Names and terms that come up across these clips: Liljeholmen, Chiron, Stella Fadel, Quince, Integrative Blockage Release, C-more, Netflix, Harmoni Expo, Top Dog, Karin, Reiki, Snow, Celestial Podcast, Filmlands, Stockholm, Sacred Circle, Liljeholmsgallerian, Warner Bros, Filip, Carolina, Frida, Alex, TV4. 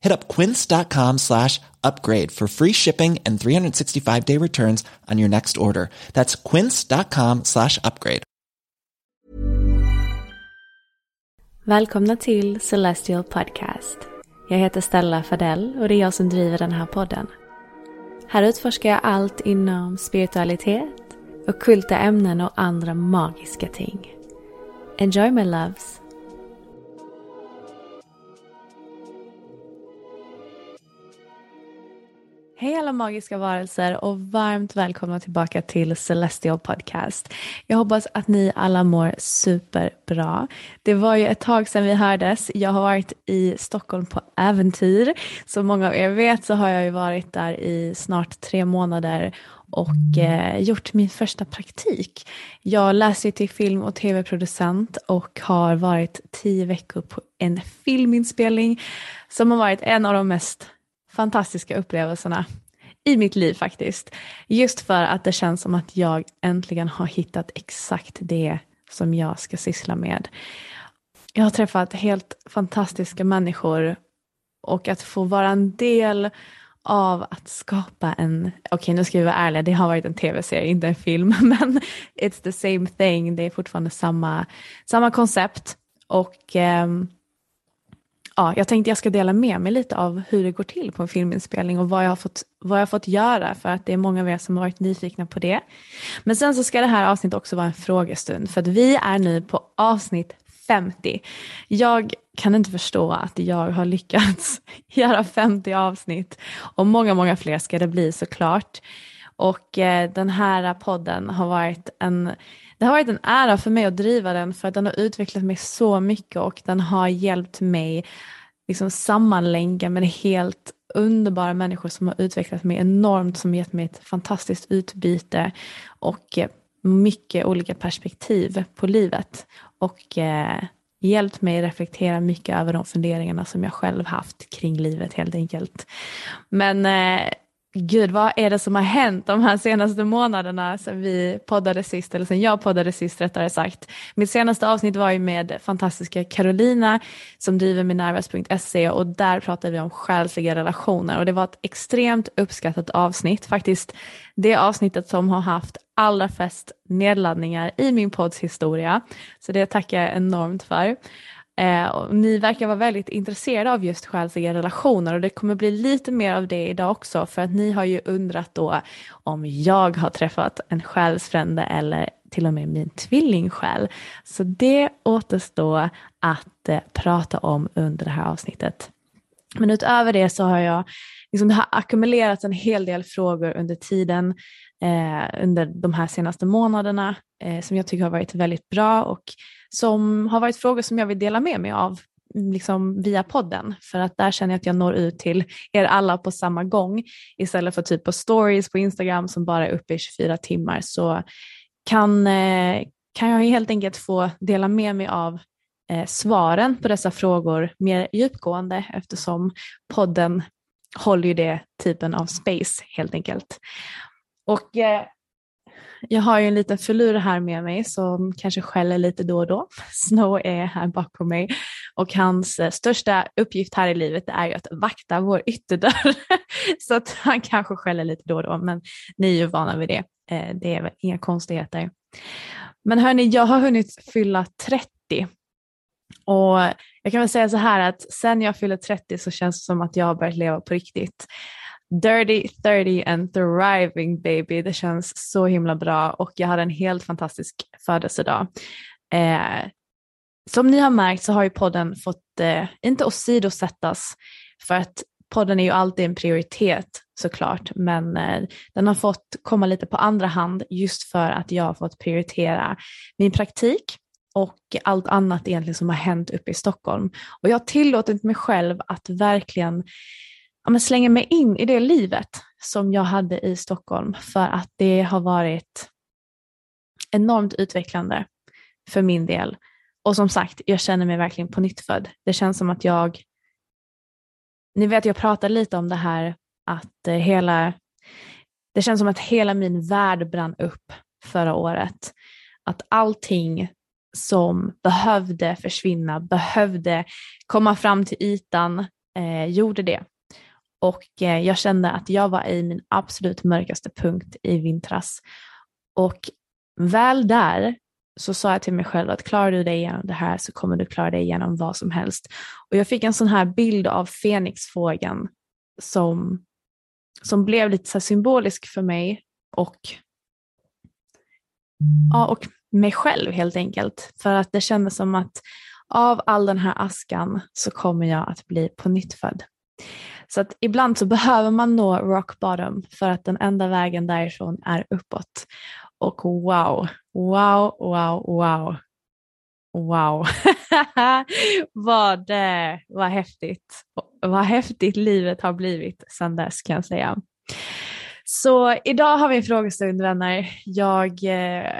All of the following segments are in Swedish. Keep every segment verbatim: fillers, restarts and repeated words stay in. Hit up quince.com slash upgrade for free shipping and three sixty-five day returns on your next order. That's quince.com slash upgrade. Välkomna till Celestial Podcast. Jag heter Stella Fadel och det är jag som driver den här podden. Här utforskar jag allt inom spiritualitet, ockulta ämnen och andra magiska ting. Enjoy my loves! Hej alla magiska varelser och varmt välkomna tillbaka till Celestial Podcast. Jag hoppas att ni alla mår superbra. Det var ju ett tag sedan vi hördes. Jag har varit i Stockholm på äventyr. Som många av er vet så har jag ju varit där i snart tre månader och eh, gjort min första praktik. Jag läser till film- och tv-producent och har varit tio veckor på en filminspelning som har varit en av de mest fantastiska upplevelserna i mitt liv faktiskt. Just för att det känns som att jag äntligen har hittat exakt det som jag ska syssla med. Jag har träffat helt fantastiska människor. Och att få vara en del av att skapa en... Okej, okay, nu ska vi vara ärliga. Det har varit en tv-serie, inte en film. Men it's the same thing. Det är fortfarande samma, samma koncept. Och... Ehm, Ja, jag tänkte jag ska dela med mig lite av hur det går till på en filminspelning och vad jag har fått, vad jag har fått göra, för att det är många av er som har varit nyfikna på det. Men sen så ska det här avsnittet också vara en frågestund, för att vi är nu på avsnitt femtio. Jag kan inte förstå att jag har lyckats göra femtio avsnitt, och många, många fler ska det bli såklart. Och eh, den här podden har varit en... Det har varit en ära för mig att driva den, för att den har utvecklat mig så mycket och den har hjälpt mig liksom sammanlänka med helt underbara människor som har utvecklat mig enormt, som gett mig ett fantastiskt utbyte och mycket olika perspektiv på livet och eh, hjälpt mig reflektera mycket över de funderingarna som jag själv haft kring livet helt enkelt. Men... Eh, Gud, vad är det som har hänt de här senaste månaderna sen vi poddade sist, eller sen jag poddade sist rättare sagt. Mitt senaste avsnitt var ju med fantastiska Carolina som driver minervärs punkt se, och där pratade vi om själsliga relationer, och det var ett extremt uppskattat avsnitt. Faktiskt det avsnittet som har haft allra flest nedladdningar i min podds historia, så det tackar jag enormt för. Eh, och ni verkar vara väldigt intresserade av just själsliga relationer, och det kommer bli lite mer av det idag också, för att ni har ju undrat då om jag har träffat en själsfrände eller till och med min tvillingsjäl. Så det återstår att eh, prata om under det här avsnittet. Men utöver det så har jag liksom, det har ackumulerats en hel del frågor under tiden, eh, under de här senaste månaderna eh, som jag tycker har varit väldigt bra, och som har varit frågor som jag vill dela med mig av liksom via podden. För att där känner jag att jag når ut till er alla på samma gång. Istället för typ på stories på Instagram som bara är uppe i tjugofyra timmar. Så kan, kan jag helt enkelt få dela med mig av eh, svaren på dessa frågor mer djupgående. Eftersom podden håller ju det typen av space helt enkelt. Och... Eh, Jag har ju en liten förlur här med mig som kanske skäller lite då och då. Snow är här bakom mig och hans största uppgift här i livet är ju att vakta vår ytterdörr. Så att han kanske skäller lite då och då, men ni är ju vana vid det. Det är väl inga konstigheter. Men hörni, jag har hunnit fylla trettio. Och jag kan väl säga så här att sen jag fyller trettio så känns det som att jag har börjat leva på riktigt. Dirty, thirty and thriving baby. Det känns så himla bra och jag hade en helt fantastisk födelsedag. Eh, som ni har märkt så har ju podden fått, eh, inte åsidosättas, för att podden är ju alltid en prioritet såklart. Men eh, den har fått komma lite på andra hand just för att jag har fått prioritera min praktik. Och allt annat egentligen som har hänt uppe i Stockholm. Och jag har tillåtit mig själv att verkligen ja, men slänga mig in i det livet som jag hade i Stockholm. För att det har varit enormt utvecklande för min del. Och som sagt, jag känner mig verkligen på nytt född. Det känns som att jag... Ni vet, jag pratar lite om det här. Att hela... Det känns som att hela min värld brann upp förra året. Att allting... som behövde försvinna, behövde komma fram till ytan, eh, gjorde det. Och eh, jag kände att jag var i min absolut mörkaste punkt i vintras. Och väl där så sa jag till mig själv att klarar du dig igenom det här så kommer du klara dig igenom vad som helst. Och jag fick en sån här bild av Fenixfågeln som, som blev lite så symbolisk för mig och... Ja, och mig själv helt enkelt. För att det kändes som att av all den här askan så kommer jag att bli på nytt född. Så att ibland så behöver man nå rock bottom för att den enda vägen därifrån är uppåt. Och wow, wow, wow, wow, wow. vad, vad häftigt. Vad häftigt livet har blivit sedan dess, kan jag säga. Så idag har vi en frågestund, vänner. Jag eh,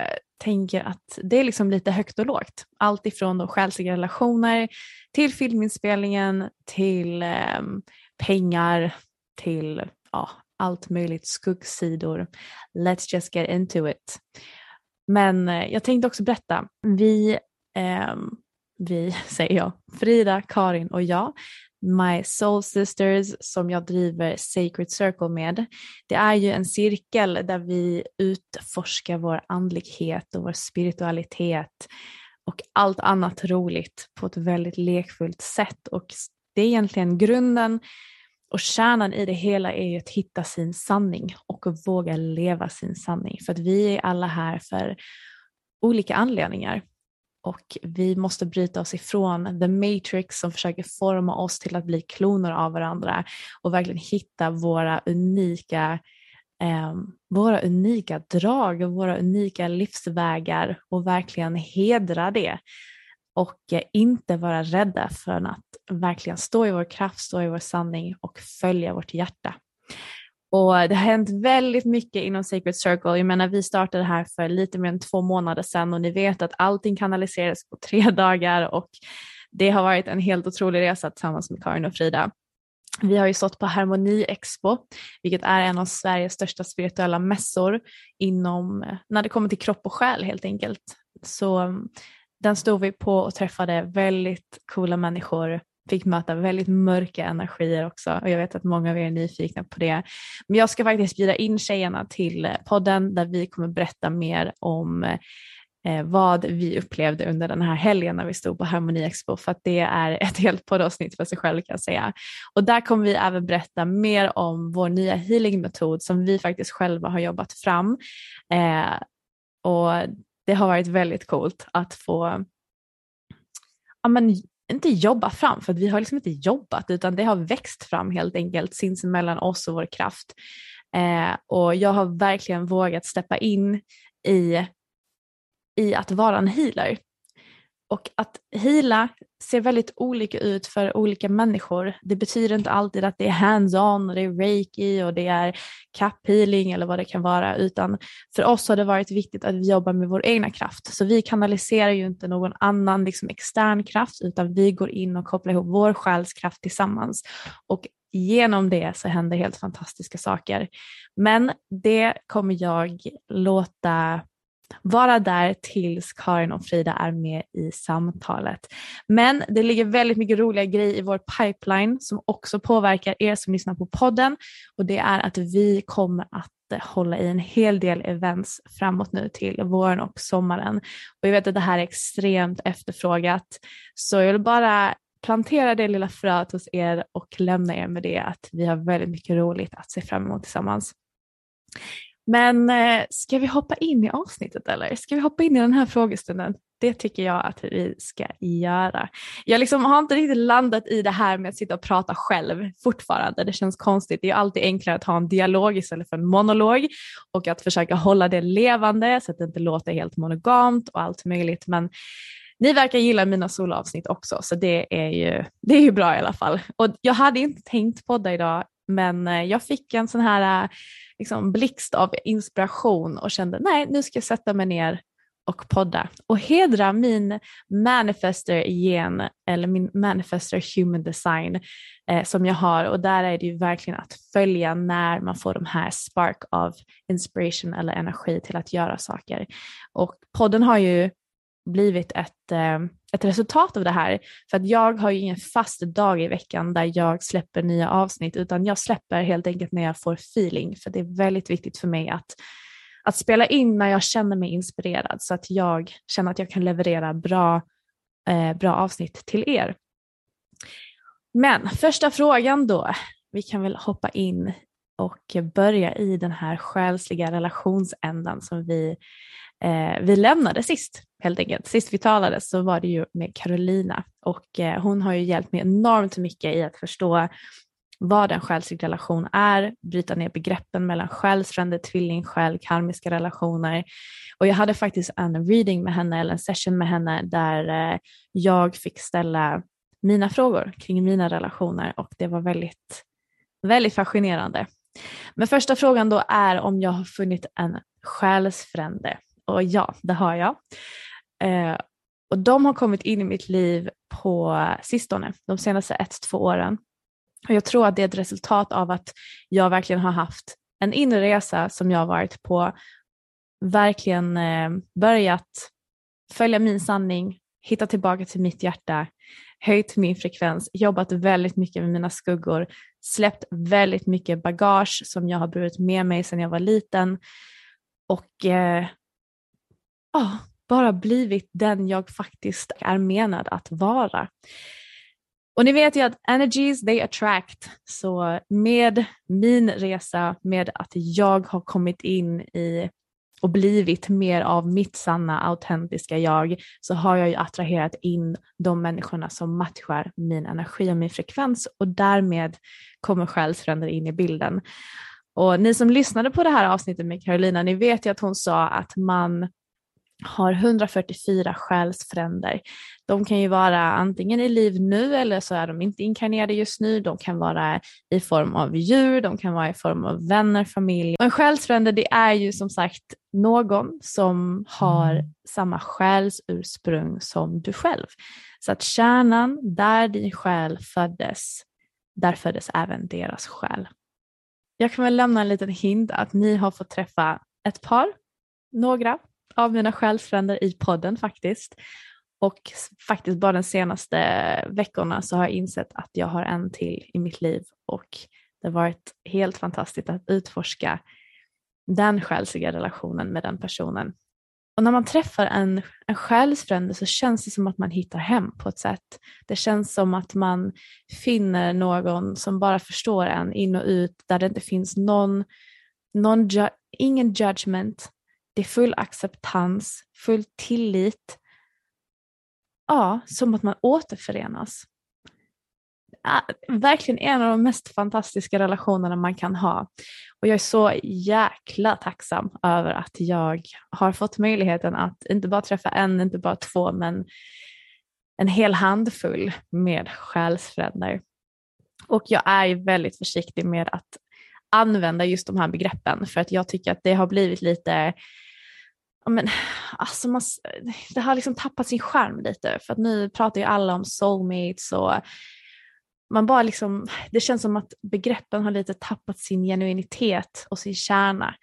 tänker att det är liksom lite högt och lågt. Allt ifrån då själsliga relationer till filminspelningen, till eh, pengar, till ja, allt möjligt skuggsidor. Let's just get into it. Men eh, jag tänkte också berätta. Vi, eh, vi säger jag, Frida, Karin och jag. My Soul Sisters, som jag driver Sacred Circle med. Det är ju en cirkel där vi utforskar vår andlighet och vår spiritualitet och allt annat roligt på ett väldigt lekfullt sätt. Och det är egentligen grunden och kärnan i det hela är ju att hitta sin sanning och att våga leva sin sanning. För att vi är alla här för olika anledningar. Och vi måste bryta oss ifrån the matrix som försöker forma oss till att bli kloner av varandra. Och verkligen hitta våra unika, eh, våra unika drag och våra unika livsvägar. Och verkligen hedra det. Och eh, inte vara rädda för att verkligen stå i vår kraft, stå i vår sanning och följa vårt hjärta. Och det har hänt väldigt mycket inom Sacred Circle. Jag menar, vi startade här för lite mer än två månader sedan. Och ni vet att allting kanaliseras på tre dagar. Och det har varit en helt otrolig resa tillsammans med Karin och Frida. Vi har ju stått på Harmoni Expo. Vilket är en av Sveriges största spirituella mässor. Inom, när det kommer till kropp och själ helt enkelt. Så den stod vi på och träffade väldigt coola människor. Fick möta väldigt mörka energier också. Och jag vet att många av er är nyfikna på det. Men jag ska faktiskt bjuda in tjejerna till podden. Där vi kommer berätta mer om eh, vad vi upplevde under den här helgen. När vi stod på Harmoni Expo. För att det är ett helt poddavsnitt för sig själv, kan jag säga. Och där kommer vi även berätta mer om vår nya healingmetod. Som vi faktiskt själva har jobbat fram. Eh, och det har varit väldigt coolt att få... Ja, men... inte jobba fram, för att vi har liksom inte jobbat utan det har växt fram helt enkelt sinsemellan oss och vår kraft. Eh, och jag har verkligen vågat steppa in i, i att vara en healer. Och att heala ser väldigt olika ut för olika människor. Det betyder inte alltid att det är hands-on och det är reiki och det är kapphealing eller vad det kan vara. Utan för oss har det varit viktigt att vi jobbar med vår egna kraft. Så vi kanaliserar ju inte någon annan liksom extern kraft utan vi går in och kopplar ihop vår själskraft tillsammans. Och genom det så händer helt fantastiska saker. Men det kommer jag låta vara där tills Karin och Frida är med i samtalet. Men det ligger väldigt mycket roliga grejer i vår pipeline som också påverkar er som lyssnar på podden. Och det är att vi kommer att hålla i en hel del events framåt nu till våren och sommaren. Och jag vet att det här är extremt efterfrågat. Så jag vill bara plantera det lilla fröet hos er och lämna er med det att vi har väldigt mycket roligt att se fram emot tillsammans. Men ska vi hoppa in i avsnittet eller? Ska vi hoppa in i den här frågestunden? Det tycker jag att vi ska göra. Jag liksom har inte riktigt landat i det här med att sitta och prata själv fortfarande. Det känns konstigt. Det är alltid enklare att ha en dialog istället för en monolog. Och att försöka hålla det levande så att det inte låter helt monogamt och allt möjligt. Men ni verkar gilla mina solavsnitt också. Så det är ju, det är ju bra i alla fall. Och jag hade inte tänkt podda idag. Men jag fick en sån här liksom, blixt av inspiration och kände, nej, nu ska jag sätta mig ner och podda. Och hedra min manifester-gen eller min manifester-human design eh, som jag har. Och där är det ju verkligen att följa när man får de här spark av inspiration eller energi till att göra saker. Och podden har ju blivit ett, eh, ett resultat av det här. För att jag har ju ingen fast dag i veckan där jag släpper nya avsnitt, utan jag släpper helt enkelt när jag får feeling. För det är väldigt viktigt för mig att, att spela in när jag känner mig inspirerad, så att jag känner att jag kan leverera bra, eh, bra avsnitt till er. Men första frågan då. Vi kan väl hoppa in och börja i den här själsliga relationsändan som vi Eh, vi lämnade sist helt enkelt. Sist vi talade så var det ju med Carolina. Och eh, hon har ju hjälpt mig enormt mycket i att förstå vad en själslig relation är. Bryta ner begreppen mellan själsfrände, tvillingsjäl, karmiska relationer. Och jag hade faktiskt en reading med henne, eller en session med henne, där eh, jag fick ställa mina frågor kring mina relationer. Och det var väldigt, väldigt fascinerande. Men första frågan då är om jag har funnit en själsfrände. Och ja, det har jag. Eh, och de har kommit in i mitt liv på sistone, de senaste ett, två åren. Och jag tror att det är ett resultat av att jag verkligen har haft en inre resa som jag har varit på. Verkligen eh, börjat följa min sanning, hitta tillbaka till mitt hjärta, höjt min frekvens, jobbat väldigt mycket med mina skuggor, släppt väldigt mycket bagage som jag har burit med mig sedan jag var liten. Och... Eh, Oh, bara blivit den jag faktiskt är menad att vara. Och ni vet ju att energies, they attract. Så med min resa, med att jag har kommit in i och blivit mer av mitt sanna, autentiska jag, så har jag ju attraherat in de människorna som matchar min energi och min frekvens. Och därmed kommer själsfränder in i bilden. Och ni som lyssnade på det här avsnittet med Carolina, ni vet ju att hon sa att man har hundrafyrtiofyra själsfränder. De kan ju vara antingen i liv nu, eller så är de inte inkarnerade just nu. De kan vara i form av djur, de kan vara i form av vänner, familj. Och en själsfrände, det är ju som sagt någon som har samma själsursprung som du själv. Så att kärnan, där din själ föddes, där föddes även deras själ. Jag kan väl lämna en liten hint att ni har fått träffa ett par, några av mina själsfränder i podden faktiskt. Och faktiskt bara de senaste veckorna så har jag insett att jag har en till i mitt liv. Och det har varit helt fantastiskt att utforska den själsliga relationen med den personen. Och när man träffar en, en själsfrände så känns det som att man hittar hem på ett sätt. Det känns som att man finner någon som bara förstår en in och ut. Där det inte finns någon, någon ju, ingen judgment. Det är full acceptans, full tillit. Ja, som att man återförenas. Ja, verkligen en av de mest fantastiska relationerna man kan ha. Och jag är så jäkla tacksam över att jag har fått möjligheten att inte bara träffa en, inte bara två, men en hel handfull med själsfränder. Och jag är väldigt försiktig med att använda just de här begreppen, för att jag tycker att det har blivit lite, ja men, alltså man, det har liksom tappat sin charm lite, för att nu pratar ju alla om soulmates och man bara liksom, det känns som att begreppen har lite tappat sin genuinitet och sin kärna.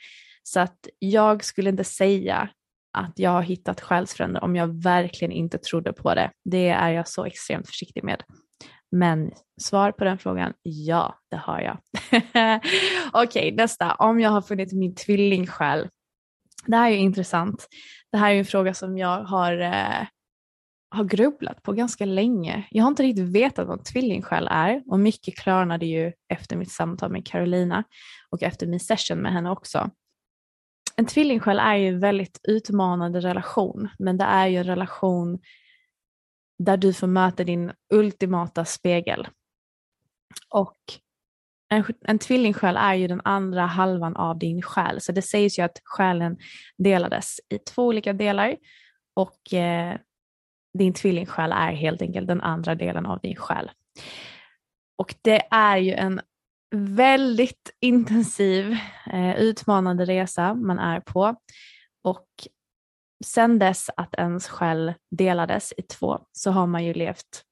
Så att jag skulle inte säga att jag har hittat själsfränder om jag verkligen inte trodde på det. Det är jag så extremt försiktig med. Men svar på den frågan, ja, det har jag. Okej, okay, nästa. Om jag har funnit min tvillingsjäl. Det här är ju intressant. Det här är ju en fråga som jag har, eh, har grubblat på ganska länge. Jag har inte riktigt vetat vad tvillingsjäl är. Och mycket klarnade ju efter mitt samtal med Carolina. Och efter min session med henne också. En tvillingsjäl är ju en väldigt utmanande relation. Men det är ju en relation där du får möta din ultimata spegel. Och en, en tvillingsjäl är ju den andra halvan av din själ. Så det sägs ju att själen delades i två olika delar. Och eh, din tvillingsjäl är helt enkelt den andra delen av din själ. Och det är ju en väldigt intensiv, eh, utmanande resa man är på. Och sen dess att ens själ delades i två så har man ju levt,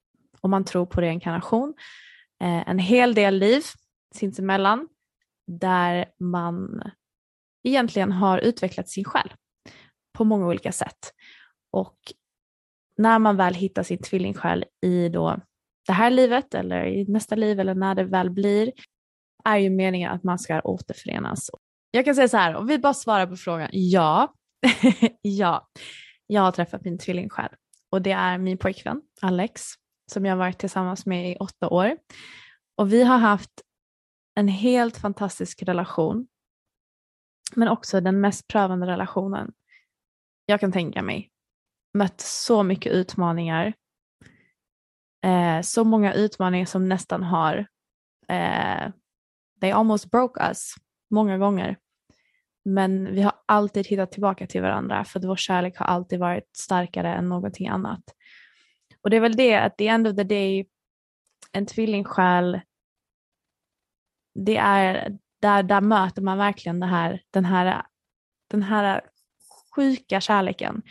om man tror på reinkarnation, eh, en hel del liv sinsemellan där man egentligen har utvecklat sin själ på många olika sätt. Och när man väl hittar sin tvillingsjäl i då det här livet eller i nästa liv eller när det väl blir, är ju meningen att man ska återförenas. Jag kan säga så här, om vi bara svarar på frågan, ja. Ja, jag har träffat min tvillingsjäl och det är min pojkvän Alex som jag har varit tillsammans med i åtta år. Och vi har haft en helt fantastisk relation, men också den mest prövande relationen jag kan tänka mig. Mött så mycket utmaningar, eh, så många utmaningar som nästan har eh, they almost broke us många gånger. Men vi har alltid hittat tillbaka till varandra. För att vår kärlek har alltid varit starkare än någonting annat. Och det är väl det att the end of the day. En tvillingsjäl. Det är där, där möter man verkligen det här, den, här, den här sjuka kärleken.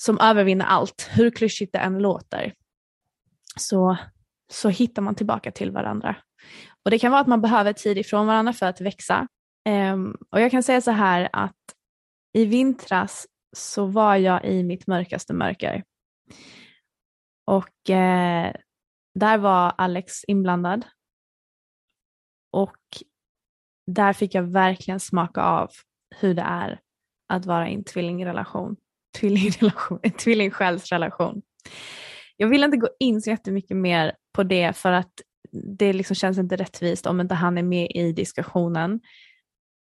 Som övervinner allt. Hur klyschigt det än låter. Så, så hittar man tillbaka till varandra. Och det kan vara att man behöver tid ifrån varandra för att växa. Um, och jag kan säga så här att i vintras så var jag i mitt mörkaste mörker. Och uh, där var Alex inblandad. Och där fick jag verkligen smaka av hur det är att vara i en tvillingrelation. Tvillingrelation, en tvillingsjälsrelation. Jag vill inte gå in så jättemycket mer på det för att det liksom känns inte rättvist om inte han är med i diskussionen.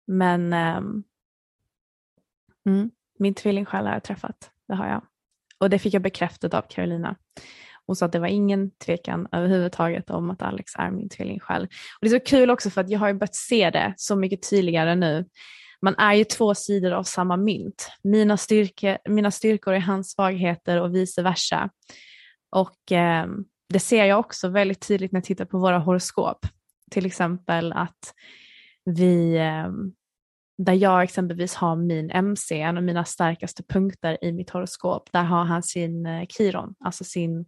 Men um, mm, min tvillingsjäl har jag träffat, det har jag. Och det fick jag bekräftat av Carolina. Hon sa att det var ingen tvekan överhuvudtaget om att Alex är min tvillingsjäl. Och det är så kul också för att jag har ju börjat se det så mycket tydligare nu. Man är ju två sidor av samma mynt. Mina, styrke, mina styrkor är hans svagheter och vice versa. Och um, det ser jag också väldigt tydligt när jag tittar på våra horoskop. Till exempel att vi, där jag exempelvis har min M C, en av mina starkaste punkter i mitt horoskop, där har han sin Chiron, alltså sin,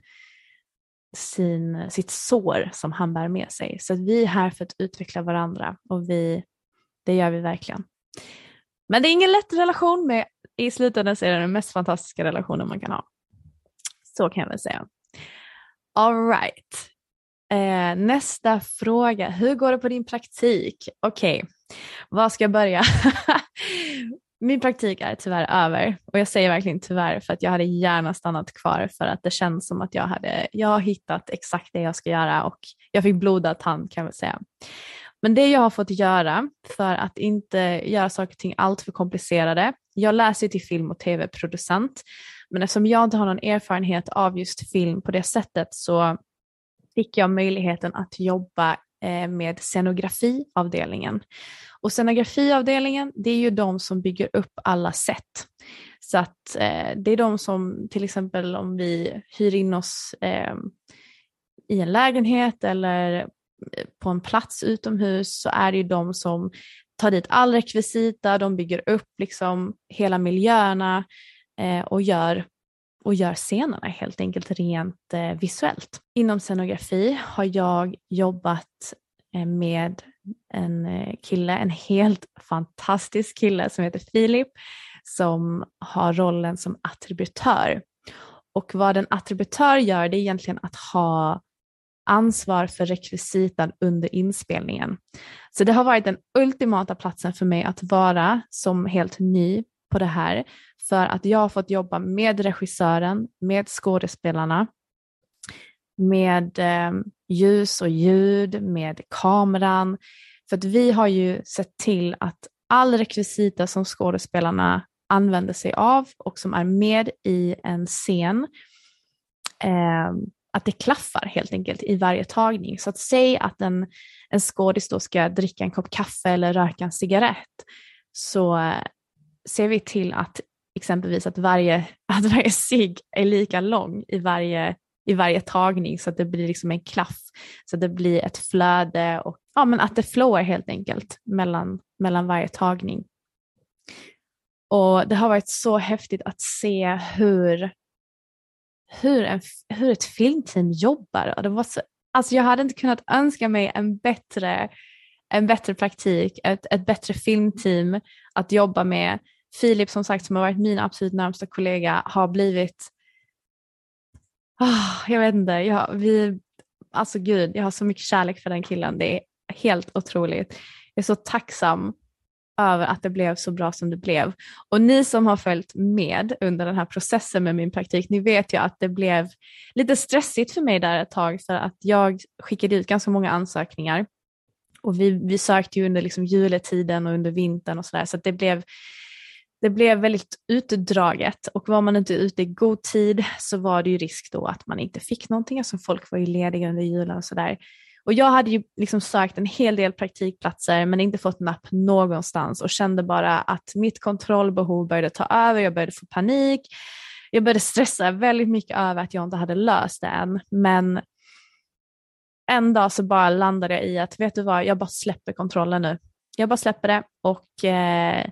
sin, sitt sår som han bär med sig. Så att vi är här för att utveckla varandra och vi, det gör vi verkligen. Men det är ingen lätt relation, men i slutändan så är det den mest fantastiska relationen man kan ha. Så kan jag väl säga. All right. Eh, nästa fråga. Hur går det på din praktik? Okej, okay. Var ska jag börja? Min praktik är tyvärr över. Och jag säger verkligen tyvärr för att jag hade gärna stannat kvar. För att det känns som att jag hade jag har hittat exakt det jag ska göra. Och jag fick blodad tand kan jag säga. Men det jag har fått göra för att inte göra saker och ting allt för komplicerade. Jag läser till film- och tv-producent. Men eftersom jag inte har någon erfarenhet av just film på det sättet så fick jag möjligheten att jobba eh, med scenografiavdelningen. Och scenografiavdelningen, det är ju de som bygger upp alla set. Så att eh, det är de som, till exempel om vi hyr in oss eh, i en lägenhet eller på en plats utomhus, så är det ju de som tar dit all rekvisita, de bygger upp liksom hela miljöerna eh, och gör och gör scenerna helt enkelt rent eh, visuellt. Inom scenografi har jag jobbat eh, med en eh, kille, en helt fantastisk kille som heter Filip, som har rollen som attributör. Och vad en attributör gör, det är egentligen att ha ansvar för rekvisitan under inspelningen. Så det har varit den ultimata platsen för mig att vara som helt ny på det här. För att jag har fått jobba med regissören, med skådespelarna, med eh, ljus och ljud, med kameran. För att vi har ju sett till att all rekvisita som skådespelarna använder sig av och som är med i en scen, eh, att det klaffar helt enkelt i varje tagning. Så att säg att en, en skådis då ska dricka en kopp kaffe eller röka en cigarett, så ser vi till att exempelvis att varje, att varje cigg är lika lång i varje, i varje tagning, så att det blir liksom en klaff, så att det blir ett flöde och ja, men att det flowar helt enkelt mellan, mellan varje tagning. Och det har varit så häftigt att se hur hur, en, hur ett filmteam jobbar. Och det var så, alltså jag hade inte kunnat önska mig en bättre, en bättre praktik, ett, ett bättre filmteam att jobba med. Filip, som sagt, som har varit min absolut närmsta kollega, har blivit... Oh, jag vet inte, jag, vi, alltså gud, jag har så mycket kärlek för den killen. Det är helt otroligt. Jag är så tacksam över att det blev så bra som det blev. Och ni som har följt med under den här processen med min praktik, ni vet ju att det blev lite stressigt för mig där ett tag, för att jag skickade ut ganska många ansökningar. Och vi, vi sökte ju under liksom juletiden och under vintern och sådär. Så att det blev, det blev väldigt utdraget. Och var man inte ute i god tid så var det ju risk då att man inte fick någonting. Alltså folk var ju lediga under julen och sådär. Och jag hade ju liksom sökt en hel del praktikplatser men inte fått napp någonstans, och kände bara att mitt kontrollbehov började ta över. Jag började få panik. Jag började stressa väldigt mycket över att jag inte hade löst det än. Men en dag så bara landade jag i att, vet du vad, jag bara släpper kontrollen nu. Jag bara släpper det och, eh,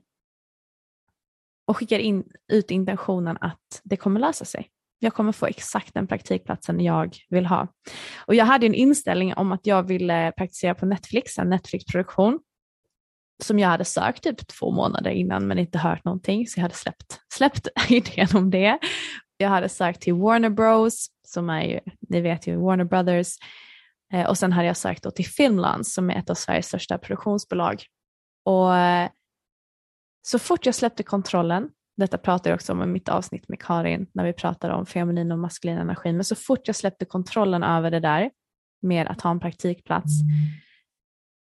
och skickar in, ut intentionen att det kommer lösa sig. Jag kommer få exakt den praktikplatsen jag vill ha. Och jag hade en inställning om att jag ville praktisera på Netflix, en Netflix-produktion som jag hade sökt typ två månader innan men inte hört någonting. Så jag hade släppt, släppt idén om det. Jag hade sökt till Warner Bros, som är ju, ni vet ju, Warner Brothers. Eh, och sen hade jag sökt då till Filmlands, som är ett av Sveriges största produktionsbolag. Och eh, så fort jag släppte kontrollen, detta pratar jag också om i mitt avsnitt med Karin när vi pratar om feminin och maskulin energi. Men så fort jag släppte kontrollen över det där med att ha en praktikplats,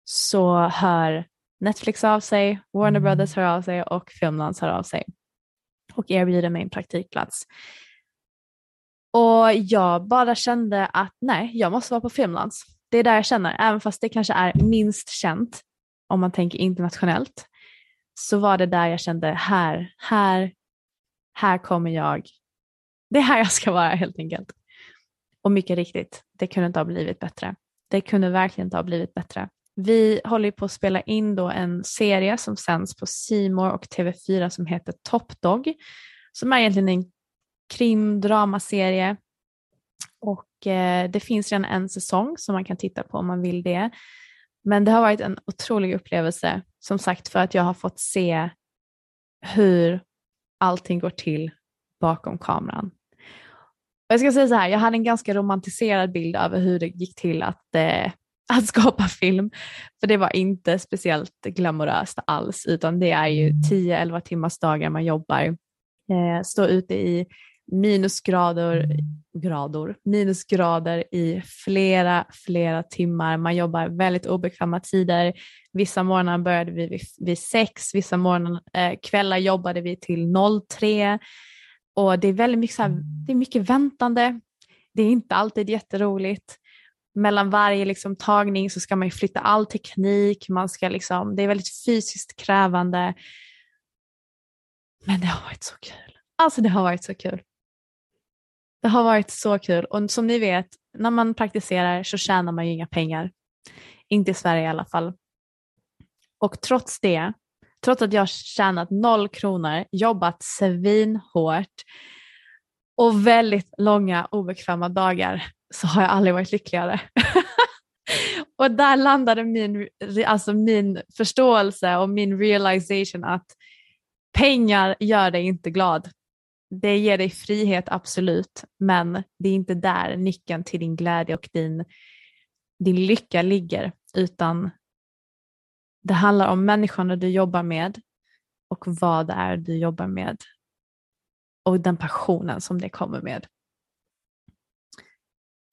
så hör Netflix av sig, Warner Brothers hör av sig och Filmlands hör av sig och erbjuder mig en praktikplats. Och jag bara kände att nej, jag måste vara på Filmlands. Det är där jag känner, även fast det kanske är minst känt om man tänker internationellt. Så var det där jag kände, här, här, här kommer jag. Det är här jag ska vara helt enkelt. Och mycket riktigt, det kunde inte ha blivit bättre. Det kunde verkligen inte ha blivit bättre. Vi håller på att spela in då en serie som sänds på C-more och T V fyra som heter Top Dog. Som är egentligen en krimdramaserie. Och eh, det finns redan en säsong som man kan titta på om man vill det. Men det har varit en otrolig upplevelse, som sagt, för att jag har fått se hur allting går till bakom kameran. Jag ska säga så här, jag hade en ganska romantiserad bild över hur det gick till att, eh, att skapa film. För det var inte speciellt glamoröst alls, utan det är ju tio elva timmars dagar man jobbar. Eh, stå ute i minusgrader, grader, minusgrader i flera, flera timmar. Man jobbar väldigt obekväma tider. Vissa morgnar började vi vid, vid sex. Vissa morgnar, eh, kvällar jobbade vi till noll tre. Och det är väldigt mycket, så här, det är mycket väntande. Det är inte alltid jätteroligt. Mellan varje liksom, tagning så ska man ju flytta all teknik. Man ska, liksom, det är väldigt fysiskt krävande. Men det har varit så kul. Alltså det har varit så kul. Det har varit så kul. Och som ni vet, när man praktiserar så tjänar man ju inga pengar. Inte i Sverige i alla fall. Och trots det, trots att jag tjänat noll kronor, jobbat svinhårt, och väldigt långa obekväma dagar så har jag aldrig varit lyckligare. Och där landade min, alltså min förståelse och min realization att pengar gör dig inte glad. Det ger dig frihet, absolut. Men det är inte där nyckeln till din glädje och din, din lycka ligger. Utan det handlar om människorna du jobbar med. Och vad det är du jobbar med. Och den passionen som det kommer med.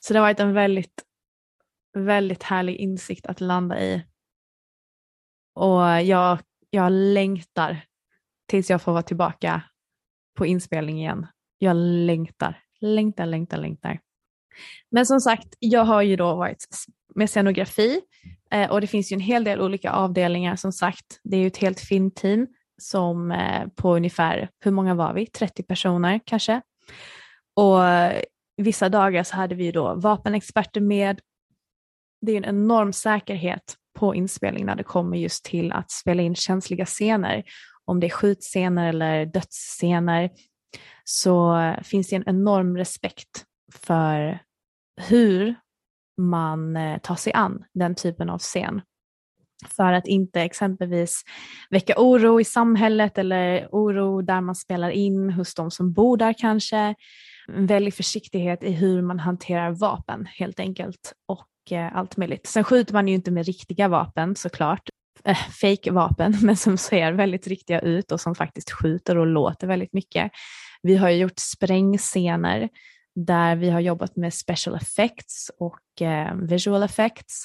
Så det har varit en väldigt, väldigt härlig insikt att landa i. Och jag, jag längtar tills jag får vara tillbaka på inspelning igen. Jag längtar, längtar, längtar, längtar. Men som sagt, jag har ju då varit med scenografi. Och det finns ju en hel del olika avdelningar, som sagt. Det är ju ett helt filmteam som på ungefär, hur många var vi? trettio personer kanske. Och vissa dagar så hade vi då vapenexperter med. Det är en enorm säkerhet på inspelning när det kommer just till att spela in känsliga scener. Om det är skjutscener eller dödsscener, så finns det en enorm respekt för hur man tar sig an den typen av scen. För att inte exempelvis väcka oro i samhället eller oro där man spelar in hos de som bor där kanske. En väldig försiktighet i hur man hanterar vapen helt enkelt och eh, allt möjligt. Sen skjuter man ju inte med riktiga vapen såklart. Äh, fake vapen, men som ser väldigt riktiga ut och som faktiskt skjuter och låter väldigt mycket. Vi har ju gjort sprängscener där vi har jobbat med special effects och eh, visual effects.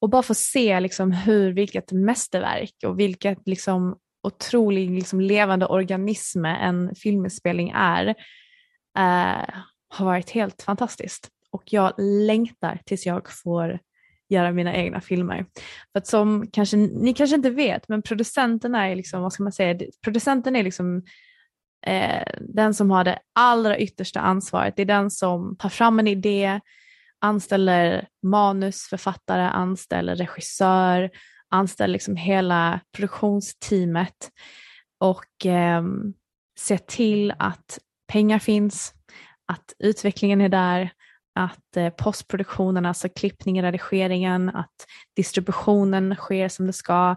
Och bara få se liksom hur, vilket mästerverk och vilket liksom otrolig liksom levande organism en filminspelning är, eh, har varit helt fantastiskt. Och jag längtar tills jag får göra mina egna filmer. För att som kanske, ni kanske inte vet, men producenten är liksom, vad ska man säga, producenten är liksom eh, den som har det allra yttersta ansvaret. Det är den som tar fram en idé, anställer manus, författare, anställer regissör, anställer liksom hela produktionsteamet och eh, ser till att pengar finns, att utvecklingen är där, att eh, postproduktionen, alltså klippningen, redigeringen, att distributionen sker som det ska.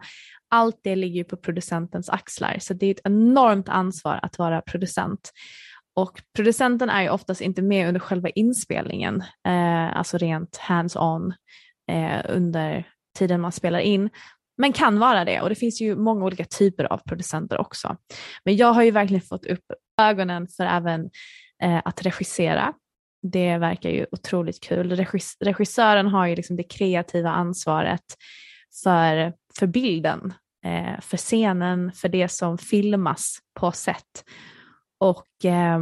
Allt det ligger ju på producentens axlar, så det är ett enormt ansvar att vara producent. Och producenten är ju oftast inte med under själva inspelningen, eh, alltså rent hands-on eh, under tiden man spelar in. Men kan vara det, och det finns ju många olika typer av producenter också. Men jag har ju verkligen fått upp ögonen för även eh, att regissera. Det verkar ju otroligt kul. Regis- regissören har ju liksom det kreativa ansvaret för, för bilden, eh, för scenen, för det som filmas på set. Och eh,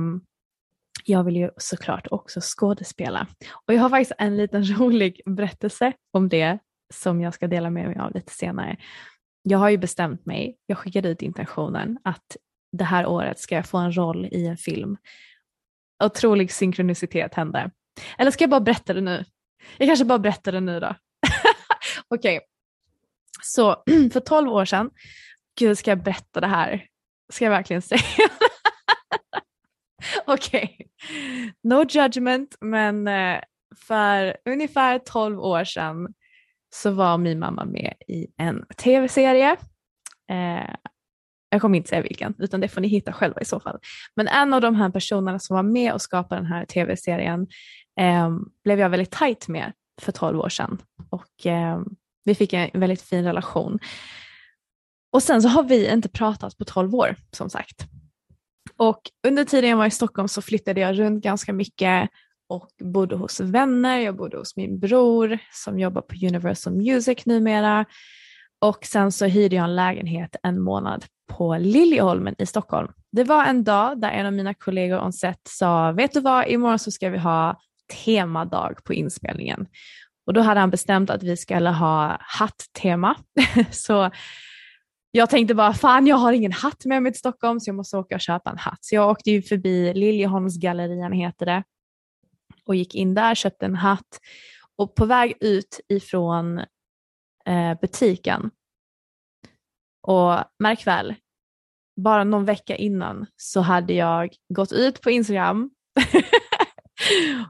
jag vill ju såklart också skådespela. Och jag har faktiskt en liten rolig berättelse om det som jag ska dela med mig av lite senare. Jag har ju bestämt mig, jag skickade ut intentionen att det här året ska jag få en roll i en film. Otrolig synkronicitet hände. Eller ska jag bara berätta det nu? Jag kanske bara berättar det nu då. Okej. Okay. Så för tolv år sedan, gud, ska jag berätta det här? Ska jag verkligen säga det? Okej, okay. No judgment, men för ungefär tolv år sedan så var min mamma med i en tv-serie. Eh, jag kommer inte säga vilken, utan det får ni hitta själva i så fall. Men en av de här personerna som var med och skapade den här tv-serien eh, blev jag väldigt tajt med för tolv år sedan. Och eh, vi fick en väldigt fin relation. Och sen så har vi inte pratat på tolv år, som sagt. Och under tiden jag var i Stockholm så flyttade jag runt ganska mycket och bodde hos vänner. Jag bodde hos min bror som jobbar på Universal Music numera. Och sen så hyrde jag en lägenhet en månad på Liljeholmen i Stockholm. Det var en dag där en av mina kollegor on set sa, vet du vad, imorgon så ska vi ha temadag på inspelningen. Och då hade han bestämt att vi skulle ha hatt-tema. Så... jag tänkte bara, fan, jag har ingen hatt med mig till Stockholm så jag måste åka och köpa en hatt. Så jag åkte ju förbi Liljeholmsgallerian heter det. Och gick in där, köpte en hatt. Och på väg ut ifrån eh, butiken. Och märk väl, bara någon vecka innan så hade jag gått ut på Instagram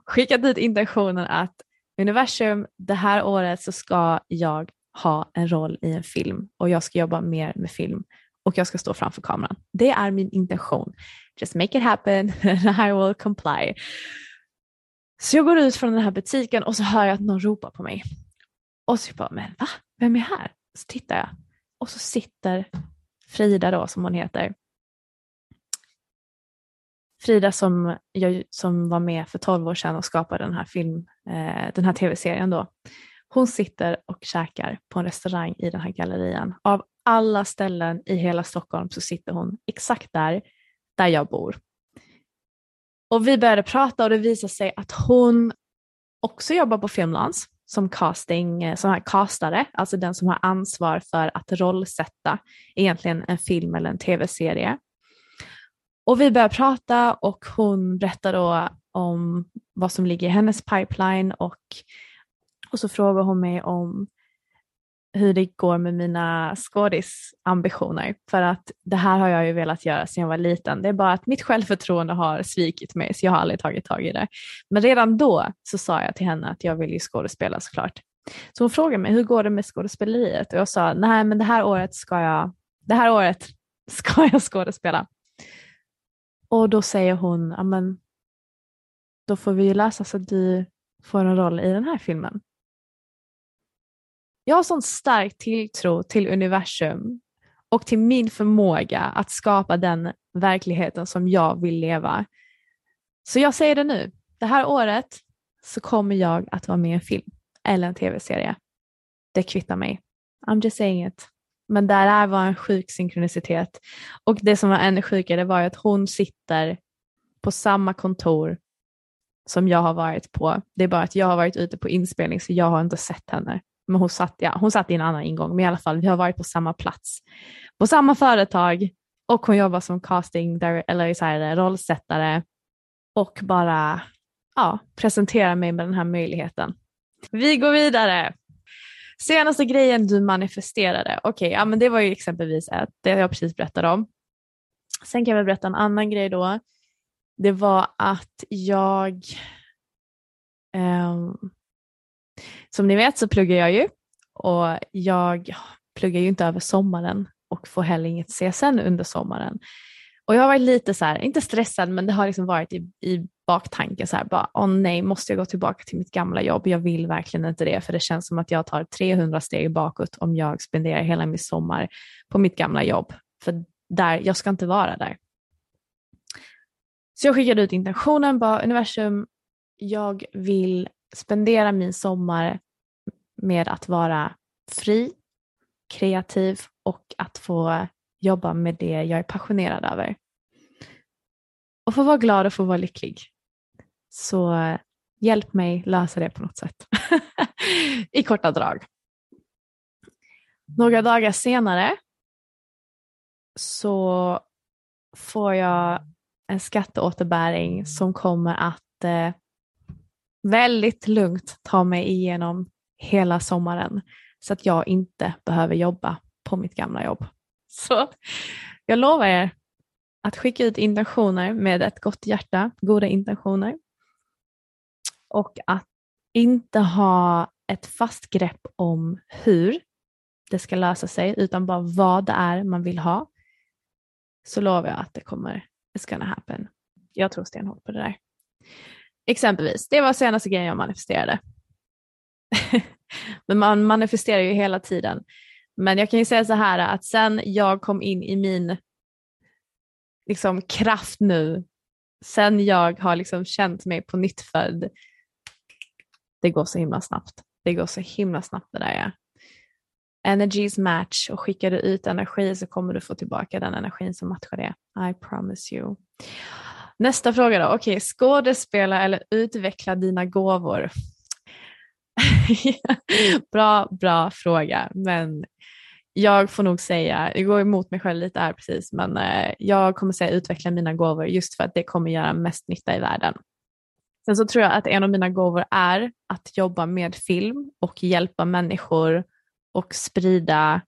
Skicka dit intentionen att universum, det här året så ska jag ha en roll i en film. Och jag ska jobba mer med film. Och jag ska stå framför kameran. Det är min intention. Just make it happen and I will comply. Så jag går ut från den här butiken och så hör jag att någon ropar på mig. Och så bara, men va? Vem är här? Så tittar jag. Och så sitter Frida då, som hon heter. Frida som, jag, som var med för tolv år sedan och skapade den här film, eh, den här tv-serien då. Hon sitter och käkar på en restaurang i den här gallerian. Av alla ställen i hela Stockholm så sitter hon exakt där, där jag bor. Och vi började prata och det visade sig att hon också jobbar på Filmlands som casting, som här castare, alltså den som har ansvar för att rollsätta egentligen en film eller en tv-serie. Och vi började prata och hon berättade då om vad som ligger i hennes pipeline och, och så frågade hon mig om hur det går med mina skådisambitioner. För att det här har jag ju velat göra sedan jag var liten. Det är bara att mitt självförtroende har svikit mig. Så jag har aldrig tagit tag i det. Men redan då så sa jag till henne att jag vill ju skådespela såklart. Så hon frågade mig, hur går det med skådespeleriet? Och jag sa, nej men det här året ska jag, det här året ska jag skådespela. Och då säger hon, ja men då får vi ju läsa så att du får en roll i den här filmen. Jag har sån stark tilltro till universum och till min förmåga att skapa den verkligheten som jag vill leva. Så jag säger det nu. Det här året så kommer jag att vara med i en film eller en tv-serie. Det kvittar mig. I'm just saying it. Men där är var en sjuk synkronicitet. Och det som var ännu sjukare var att hon sitter på samma kontor som jag har varit på. Det är bara att jag har varit ute på inspelning så jag har inte sett henne. Men hon satt, ja, hon satt i en annan ingång. Men i alla fall, vi har varit på samma plats. På samma företag. Och hon jobbar som casting, eller så här, rollsättare. Och bara ja, presenterar mig med den här möjligheten. Vi går vidare. Senaste grejen du manifesterade. Okej, okay, ja, men det var ju exempelvis ett. Det jag precis berättade om. Sen kan jag väl berätta en annan grej då. Det var att jag... Um, Som ni vet så pluggar jag ju och jag pluggar ju inte över sommaren och får heller inget C S N under sommaren. Och jag har varit lite så här, inte stressad men det har liksom varit i, i baktanken så här bara, åh nej, måste jag gå tillbaka till mitt gamla jobb? Jag vill verkligen inte det för det känns som att jag tar trehundra steg bakåt om jag spenderar hela min sommar på mitt gamla jobb. För där, jag ska inte vara där. Så jag skickade ut intentionen, bara universum, jag vill spendera min sommar med att vara fri, kreativ och att få jobba med det jag är passionerad över. Och få vara glad och få vara lycklig. Så hjälp mig lösa det på något sätt. I korta drag. Några dagar senare så får jag en skatteåterbäring som kommer att eh, väldigt lugnt ta mig igenom hela sommaren så att jag inte behöver jobba på mitt gamla jobb. Så jag lovar er att skicka ut intentioner med ett gott hjärta, goda intentioner. Och att inte ha ett fast grepp om hur det ska lösa sig utan bara vad det är man vill ha. Så lovar jag att det kommer, it's gonna happen. Jag tror stenhårt på det där. Exempelvis, det var senaste grejen jag manifesterade. Men man manifesterar ju hela tiden. Men jag kan ju säga så här att sen jag kom in i min liksom kraft nu, sen jag har liksom känt mig på nytt född, det går så himla snabbt. Det går så himla snabbt det där. Ja. Energies match och skickar du ut energi så kommer du få tillbaka den energin som matchar det. I promise you. Nästa fråga då. Okej, skådespela eller utveckla dina gåvor? bra, bra fråga. Men jag får nog säga, jag går emot mig själv lite här precis, men jag kommer säga utveckla mina gåvor just för att det kommer göra mest nytta i världen. Sen så tror jag att en av mina gåvor är att jobba med film och hjälpa människor och sprida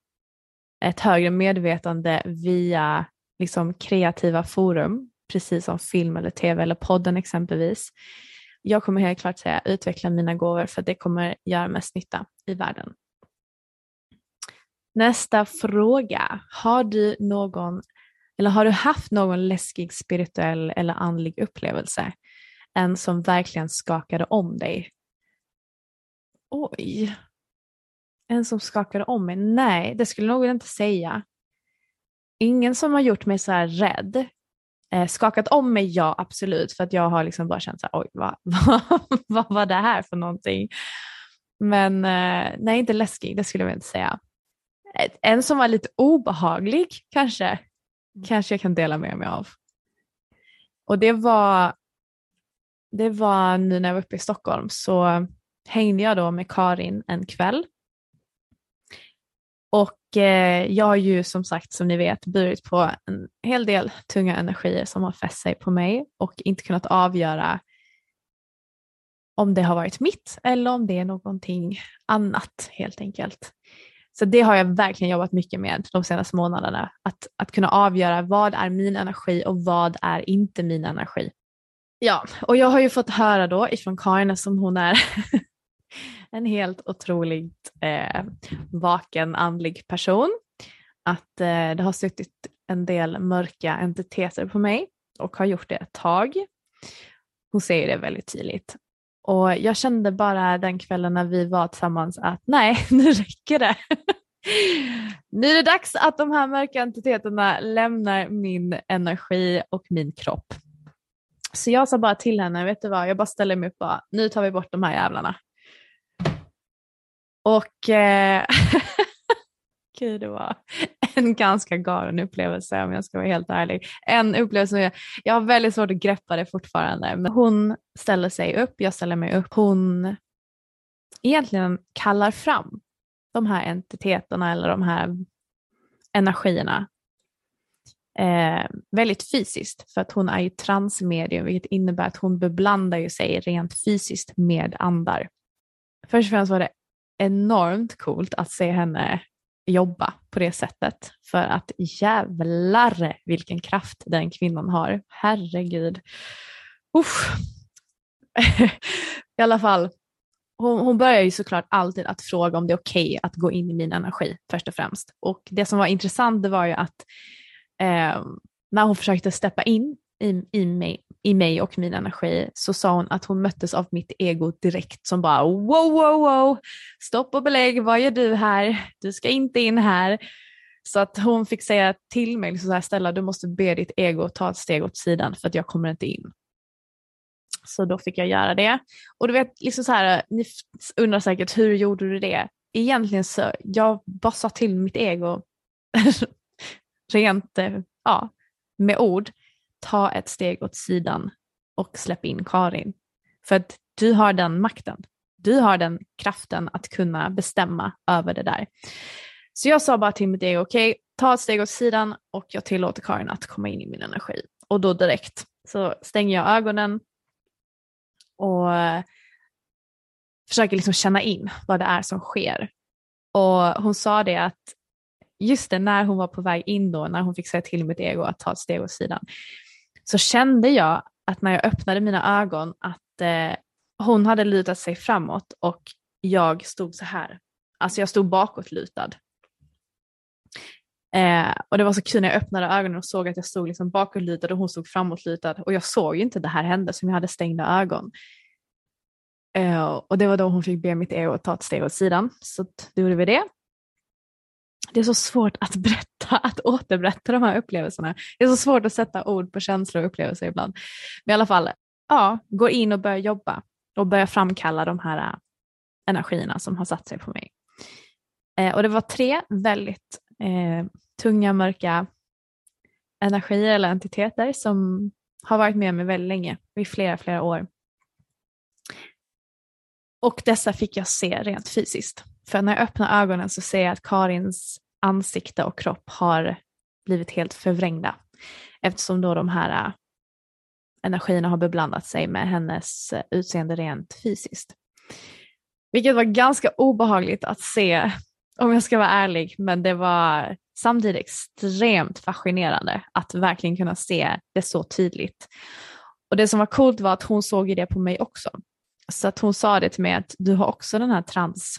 ett högre medvetande via liksom kreativa forum. precis som film eller tv eller podden exempelvis. Jag kommer helt klart säga utveckla mina gåvor, för det kommer göra mest nytta i världen. Nästa fråga. Har du någon eller har du haft någon läskig spirituell eller andlig upplevelse? En som verkligen skakade om dig? Oj. En som skakade om mig? Nej, det skulle jag nog inte säga. Ingen som har gjort mig så här rädd. Eh, skakat om mig, ja, absolut. För att jag har liksom bara känt så här, oj, vad, vad, vad var det här för någonting? Men eh, nej, inte läskig, det skulle jag inte säga. En som var lite obehaglig, kanske. Mm. Kanske jag kan dela med mig av. Och det var, det var nu när jag var uppe i Stockholm, så hängde jag då med Karin en kväll. Och eh, jag har ju som sagt, som ni vet, burit på en hel del tunga energier som har fäst sig på mig och inte kunnat avgöra om det har varit mitt eller om det är någonting annat helt enkelt. Så det har jag verkligen jobbat mycket med de senaste månaderna. Att, att kunna avgöra vad är min energi och vad är inte min energi. Ja, och jag har ju fått höra då ifrån Karin, som hon är en helt otroligt eh, vaken andlig person, att eh, det har suttit en del mörka entiteter på mig och har gjort det ett tag. Hon säger det väldigt tydligt. Och jag kände bara den kvällen när vi var tillsammans att nej, nu räcker det. Nu är det dags att de här mörka entiteterna lämnar min energi och min kropp. Så jag sa bara till henne, vet du vad, jag bara ställer mig upp bara, nu tar vi bort de här jävlarna. Och eh, gud, det var en ganska galen upplevelse om jag ska vara helt ärlig. En upplevelse som jag, jag har väldigt svårt att greppa det fortfarande. Men hon ställer sig upp, jag ställer mig upp. Hon egentligen kallar fram de här entiteterna eller de här energierna. Eh, väldigt fysiskt, för att hon är ju transmedium, vilket innebär att hon beblandar ju sig rent fysiskt med andar. Först och främst var det enormt coolt att se henne jobba på det sättet, för att jävlar vilken kraft den kvinnan har. Herregud. Uff. I alla fall, hon, hon börjar ju såklart alltid att fråga om det är okej att gå in i min energi först och främst. Och det som var intressant, det var ju att eh, när hon försökte steppa in i, i, mig, i mig och min energi, så sa hon att hon möttes av mitt ego direkt som bara wow, wow, wow, stopp och belägg, vad gör du här? Du ska inte in här. Så att hon fick säga till mig, liksom så här, Stella, du måste be ditt ego ta ett steg åt sidan för att jag kommer inte in. Så då fick jag göra det. Och du vet, liksom så här, ni undrar säkert, hur gjorde du det? Egentligen så, jag bara sa till mitt ego rent, ja, med ord, ta ett steg åt sidan och släpp in Karin. För att du har den makten. Du har den kraften att kunna bestämma över det där. Så jag sa bara till mitt ego, okej, okay, ta ett steg åt sidan och jag tillåter Karin att komma in i min energi. Och då direkt så stänger jag ögonen och försöker liksom känna in vad det är som sker. Och hon sa det att just det, när hon var på väg in då, när hon fick säga till mitt ego att ta ett steg åt sidan, så kände jag att när jag öppnade mina ögon att eh, hon hade lutat sig framåt och jag stod så här. Alltså jag stod bakåt lutad. Eh, och det var så kul när jag öppnade ögonen och såg att jag stod liksom bakåt lutad och hon stod framåt lutad. Och jag såg ju inte det här hände som jag hade stängda ögon. Eh, och det var då hon fick be mitt ego att ta ett steg åt sidan. Så då gjorde vi det. Det är så svårt att berätta, att återberätta de här upplevelserna. Det är så svårt att sätta ord på känslor och upplevelser ibland. Men i alla fall, ja, gå in och börja jobba. Och börja framkalla de här energierna som har satt sig på mig. Eh, och det var tre väldigt eh, tunga, mörka energier eller entiteter som har varit med mig väldigt länge. I flera, flera år. Och dessa fick jag se rent fysiskt. För när jag öppnar ögonen så ser jag att Karins ansikte och kropp har blivit helt förvrängda. Eftersom då de här äh, energierna har beblandat sig med hennes äh, utseende rent fysiskt. Vilket var ganska obehagligt att se, om jag ska vara ärlig. Men det var samtidigt extremt fascinerande att verkligen kunna se det så tydligt. Och det som var coolt var att hon såg det på mig också. Så att hon sa det till mig att du har också den här trans,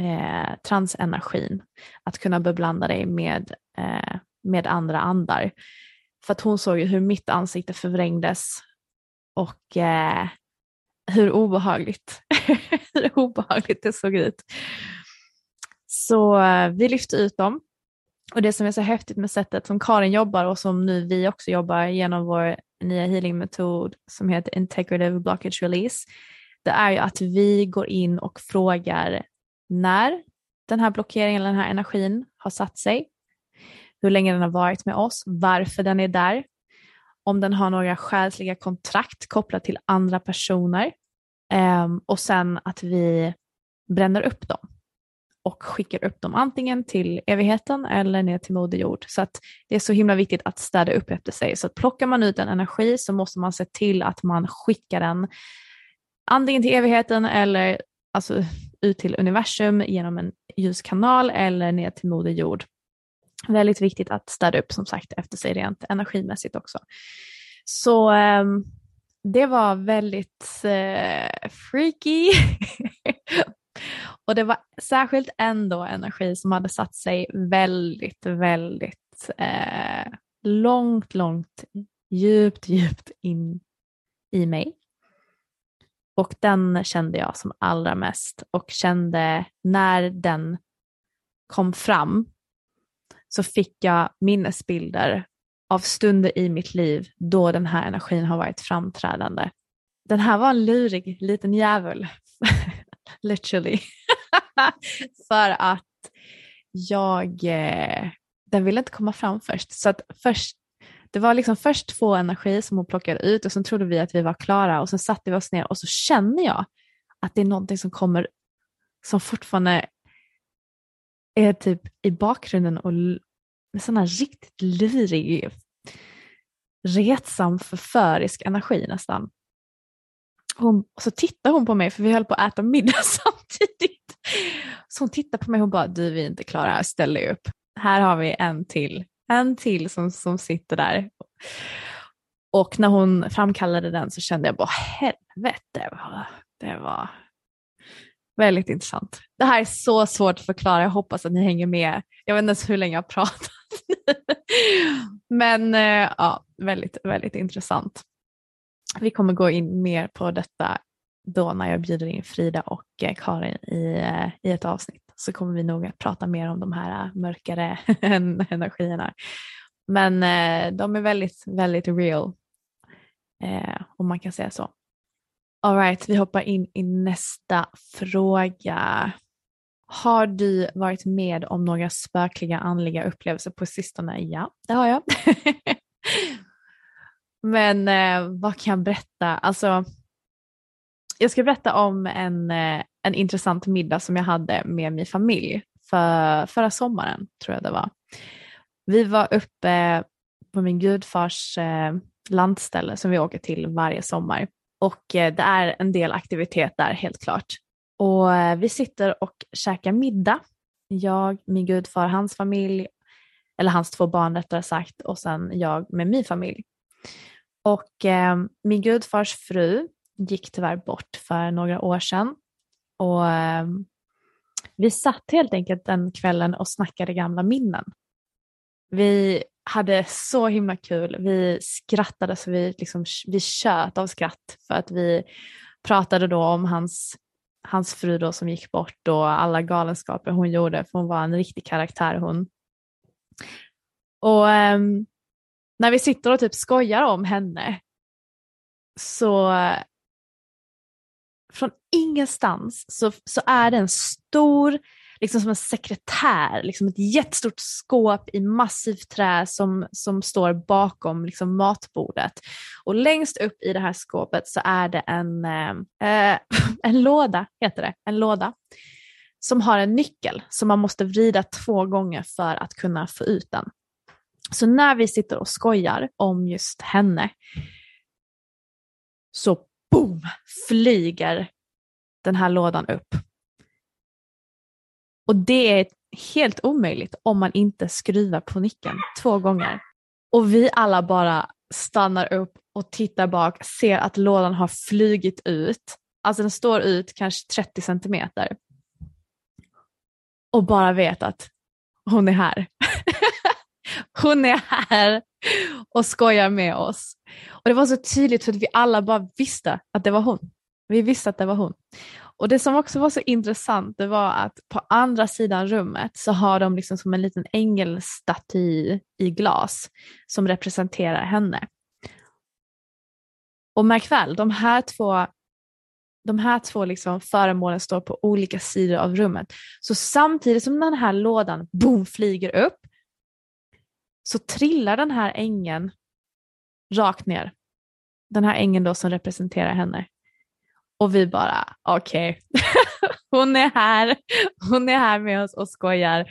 eh, transenergin. Att kunna beblanda dig med, eh, med andra andar. För att hon såg hur mitt ansikte förvrängdes. Och eh, hur obehagligt hur obehagligt det såg ut. Så eh, vi lyfte ut dem. Och det som är så häftigt med sättet som Karin jobbar och som nu vi också jobbar genom vår nya healingmetod som heter Integrative Blockage Release, det är ju att vi går in och frågar när den här blockeringen eller den här energin har satt sig, hur länge den har varit med oss, varför den är där, om den har några själsliga kontrakt kopplat till andra personer, och sen att vi bränner upp dem och skickar upp dem antingen till evigheten eller ner till moderjord. Så att det är så himla viktigt att städa upp efter sig. Så att plockar man ut en energi så måste man se till att man skickar den antingen till evigheten eller alltså ut till universum genom en ljuskanal eller ner till moderjord. Väldigt viktigt att städa upp som sagt efter sig rent energimässigt också. Så eh, det var väldigt eh, freaky. Och det var särskilt ändå energi som hade satt sig väldigt, väldigt eh, långt, långt, djupt, djupt in i mig. Och den kände jag som allra mest. Och kände när den kom fram så fick jag minnesbilder av stunder i mitt liv då den här energin har varit framträdande. Den här var en lurig liten djävul. Literally. För att jag eh, den ville inte komma fram först. Så att först, det var liksom först två energi som hon plockade ut och sen trodde vi att vi var klara och sen satte vi oss ner och så känner jag att det är någonting som kommer som fortfarande är typ i bakgrunden och l- med sån här riktigt lurig, retsam, förförisk energi nästan. Hon, och så tittar hon på mig för vi höll på att äta middag samtidigt. Så hon tittar på mig och hon bara, du vi är inte klara här, ställ dig upp. Här har vi en till, en till som, som sitter där. Och när hon framkallade den så kände jag bara, helvete. Det var väldigt intressant. Det här är så svårt att förklara, jag hoppas att ni hänger med. Jag vet inte ens hur länge jag har pratat. Men ja, väldigt, väldigt intressant. Vi kommer gå in mer på detta då när jag bjuder in Frida och Karin i, i ett avsnitt. Så kommer vi nog att prata mer om de här mörkare energierna. Men eh, de är väldigt, väldigt real. Eh, om man kan säga så. All right, vi hoppar in i nästa fråga. Har du varit med om några spökliga andliga upplevelser på sistone? Ja, det har jag. Men eh, vad kan jag berätta? Alltså, jag ska berätta om en, eh, en intressant middag som jag hade med min familj för, förra sommaren, tror jag det var. Vi var uppe på min gudfars eh, landställe som vi åker till varje sommar. Och eh, det är en del aktivitet där, helt klart. Och eh, vi sitter och käkar middag. Jag, min gudfar, hans familj, eller hans två barn rättare sagt, och sen jag med min familj. Och eh, min gudfars fru gick tyvärr bort för några år sedan. Och eh, vi satt helt enkelt den kvällen och snackade gamla minnen. Vi hade så himla kul. Vi skrattade så vi, liksom, vi tjöt av skratt. För att vi pratade då om hans, hans fru då som gick bort och alla galenskaper hon gjorde. För hon var en riktig karaktär hon. Och... Eh, När vi sitter och typ skojar om henne så från ingenstans så, så är det en stor, liksom som en sekretär, liksom ett jättestort skåp i massivt trä som, som står bakom liksom matbordet. Och längst upp i det här skåpet så är det en, eh, en låda, heter det, en låda som har en nyckel som man måste vrida två gånger för att kunna få ut den. Så när vi sitter och skojar om just henne så boom, flyger den här lådan upp. Och det är ett helt omöjligt om man inte skruvar på nicken två gånger. Och vi alla bara stannar upp och tittar bak, ser att lådan har flugit ut. Alltså den står ut kanske trettio centimeter. Och bara vet att hon är här. Hon är här och skojar med oss. Och det var så tydligt för att vi alla bara visste att det var hon. Vi visste att det var hon. Och det som också var så intressant, det var att på andra sidan rummet så har de liksom som en liten ängelstaty i glas som representerar henne. Och märk väl, de här två, de här två liksom föremålen står på olika sidor av rummet. Så samtidigt som den här lådan boom, flyger upp, så trillar den här ängen rakt ner. Den här ängen då som representerar henne. Och vi bara, okej. Okay. Hon är här. Hon är här med oss och skojar.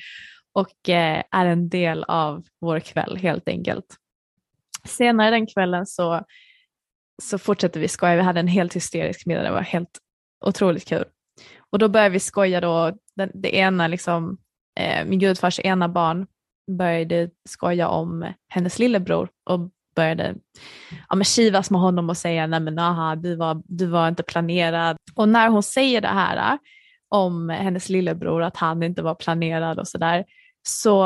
Och eh, är en del av vår kväll helt enkelt. Senare den kvällen så, så fortsätter vi skoja. Vi hade en helt hysterisk middag. Det var helt otroligt kul. Och då började vi skoja då. Den, det ena liksom, eh, min gudfars ena barn började skoja om hennes lillebror och började ja, men kivas med honom och säga nej men aha, du var, du var inte planerad. Och när hon säger det här om hennes lillebror att han inte var planerad och sådär, så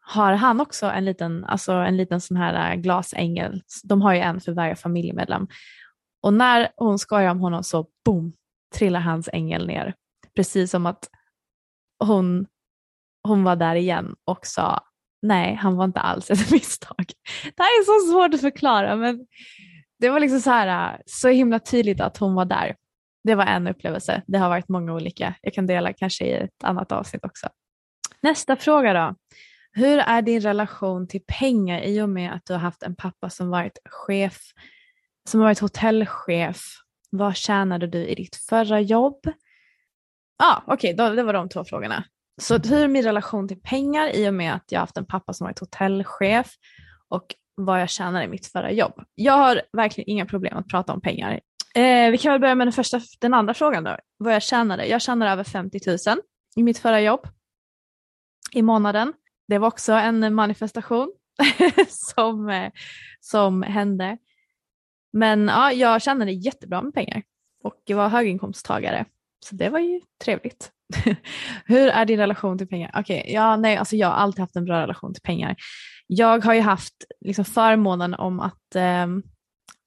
har han också en liten, alltså en liten sån här glasängel. De har ju en för varje familjemedlem. Och när hon skojar om honom så boom, trillar hans ängel ner. Precis som att hon Hon var där igen och sa nej, han var inte alls ett misstag. Det här är så svårt att förklara, men det var liksom så här så himla tydligt att hon var där. Det var en upplevelse. Det har varit många olika. Jag kan dela kanske i ett annat avsnitt också. Nästa fråga då. Hur är din relation till pengar i och med att du har haft en pappa som varit chef, som har varit hotellchef? Vad tjänade du i ditt förra jobb? Ja, ah, okej, okay, det var de två frågorna. Så hur är min relation till pengar i och med att jag har haft en pappa som varit hotellchef och vad jag tjänar i mitt förra jobb. Jag har verkligen inga problem att prata om pengar. Eh, vi kan väl börja med den, första, den andra frågan då. Vad jag tjänade. Jag tjänade över femtio tusen i mitt förra jobb i månaden. Det var också en manifestation som, som hände. Men ja, jag tjänade jättebra med pengar och jag var höginkomsttagare. Så det var ju trevligt. Hur är din relation till pengar? Okej, okay, ja, nej, alltså jag har alltid haft en bra relation till pengar. Jag har ju haft liksom förmånen om att eh,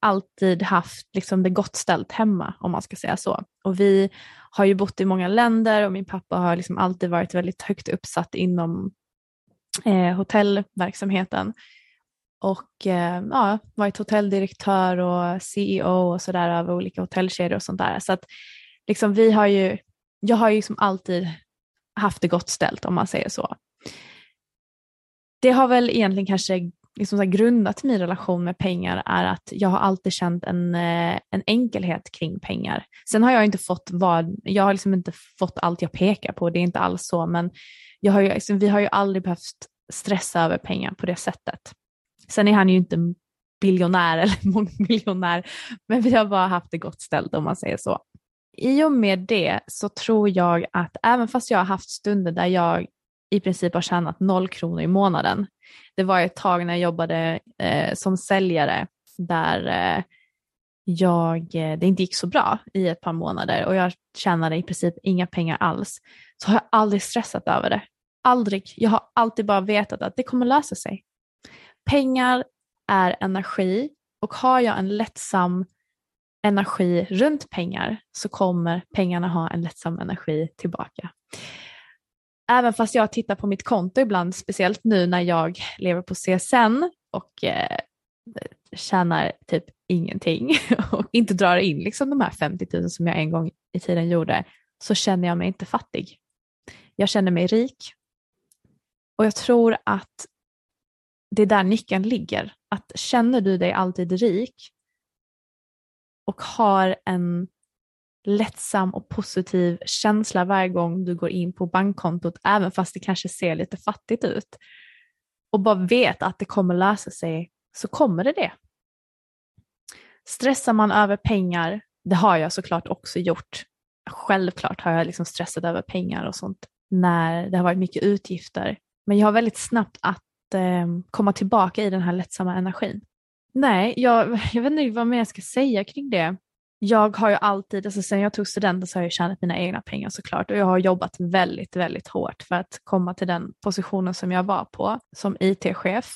alltid haft liksom det gott ställt hemma, om man ska säga så. Och vi har ju bott i många länder och min pappa har liksom alltid varit väldigt högt uppsatt inom eh, hotellverksamheten. Och eh, ja, varit hotelldirektör och C E O och sådär över olika hotellkedjor och sånt där. Så att liksom vi har ju Jag har ju som alltid haft det gott ställt, om man säger så. Det har väl egentligen kanske liksom så här grundat min relation med pengar är att jag har alltid känt en, en enkelhet kring pengar. Sen har jag inte fått vad, jag har liksom inte fått allt jag pekar på, det är inte alls så. Men jag har ju, liksom, vi har ju aldrig behövt stressa över pengar på det sättet. Sen är han ju inte biljonär eller mångmiljonär, men vi har bara haft det gott ställt, om man säger så. I och med det så tror jag att även fast jag har haft stunder där jag i princip har tjänat noll kronor i månaden. Det var ett tag när jag jobbade eh, som säljare där eh, jag, det inte gick så bra i ett par månader. Och jag tjänade i princip inga pengar alls. Så har jag aldrig stressat över det. Aldrig. Jag har alltid bara vetat att det kommer lösa sig. Pengar är energi och har jag en lättsam energi runt pengar så kommer pengarna ha en lättsam energi tillbaka. Även fast jag tittar på mitt konto ibland, speciellt nu när jag lever på C S N och eh, tjänar typ ingenting och inte drar in liksom de här femtio tusen som jag en gång i tiden gjorde, så känner jag mig inte fattig. Jag känner mig rik och jag tror att det är där nyckeln ligger. Att känner du dig alltid rik och har en lättsam och positiv känsla varje gång du går in på bankkontot. Även fast det kanske ser lite fattigt ut. Och bara vet att det kommer lösa sig. Så kommer det det. Stressar man över pengar. Det har jag såklart också gjort. Självklart har jag liksom stressat över pengar och sånt när det har varit mycket utgifter. Men jag har väldigt snabbt att eh, komma tillbaka i den här lättsamma energin. Nej, jag, jag vet inte vad mer jag ska säga kring det. Jag har ju alltid, alltså sen jag tog studenten så har jag tjänat mina egna pengar såklart. Och jag har jobbat väldigt, väldigt hårt för att komma till den positionen som jag var på som I T-chef.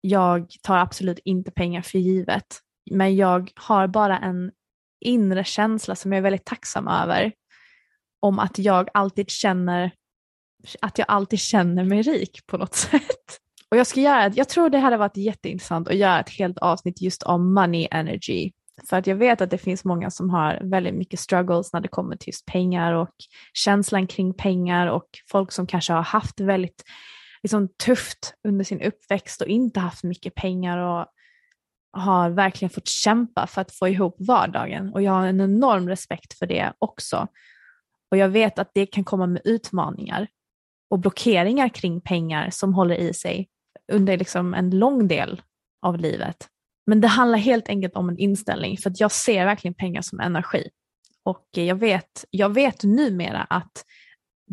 Jag tar absolut inte pengar för givet. Men jag har bara en inre känsla som jag är väldigt tacksam över. Om att jag alltid känner, att jag alltid känner mig rik på något sätt. Och jag ska göra, jag tror det hade varit jätteintressant att göra ett helt avsnitt just om money energy. För att jag vet att det finns många som har väldigt mycket struggles när det kommer till just pengar och känslan kring pengar. Och folk som kanske har haft väldigt liksom, tufft under sin uppväxt och inte haft mycket pengar. Och har verkligen fått kämpa för att få ihop vardagen. Och jag har en enorm respekt för det också. Och jag vet att det kan komma med utmaningar och blockeringar kring pengar som håller i sig under liksom en lång del av livet. Men det handlar helt enkelt om en inställning, för att jag ser verkligen pengar som energi. Och jag vet, jag vet numera att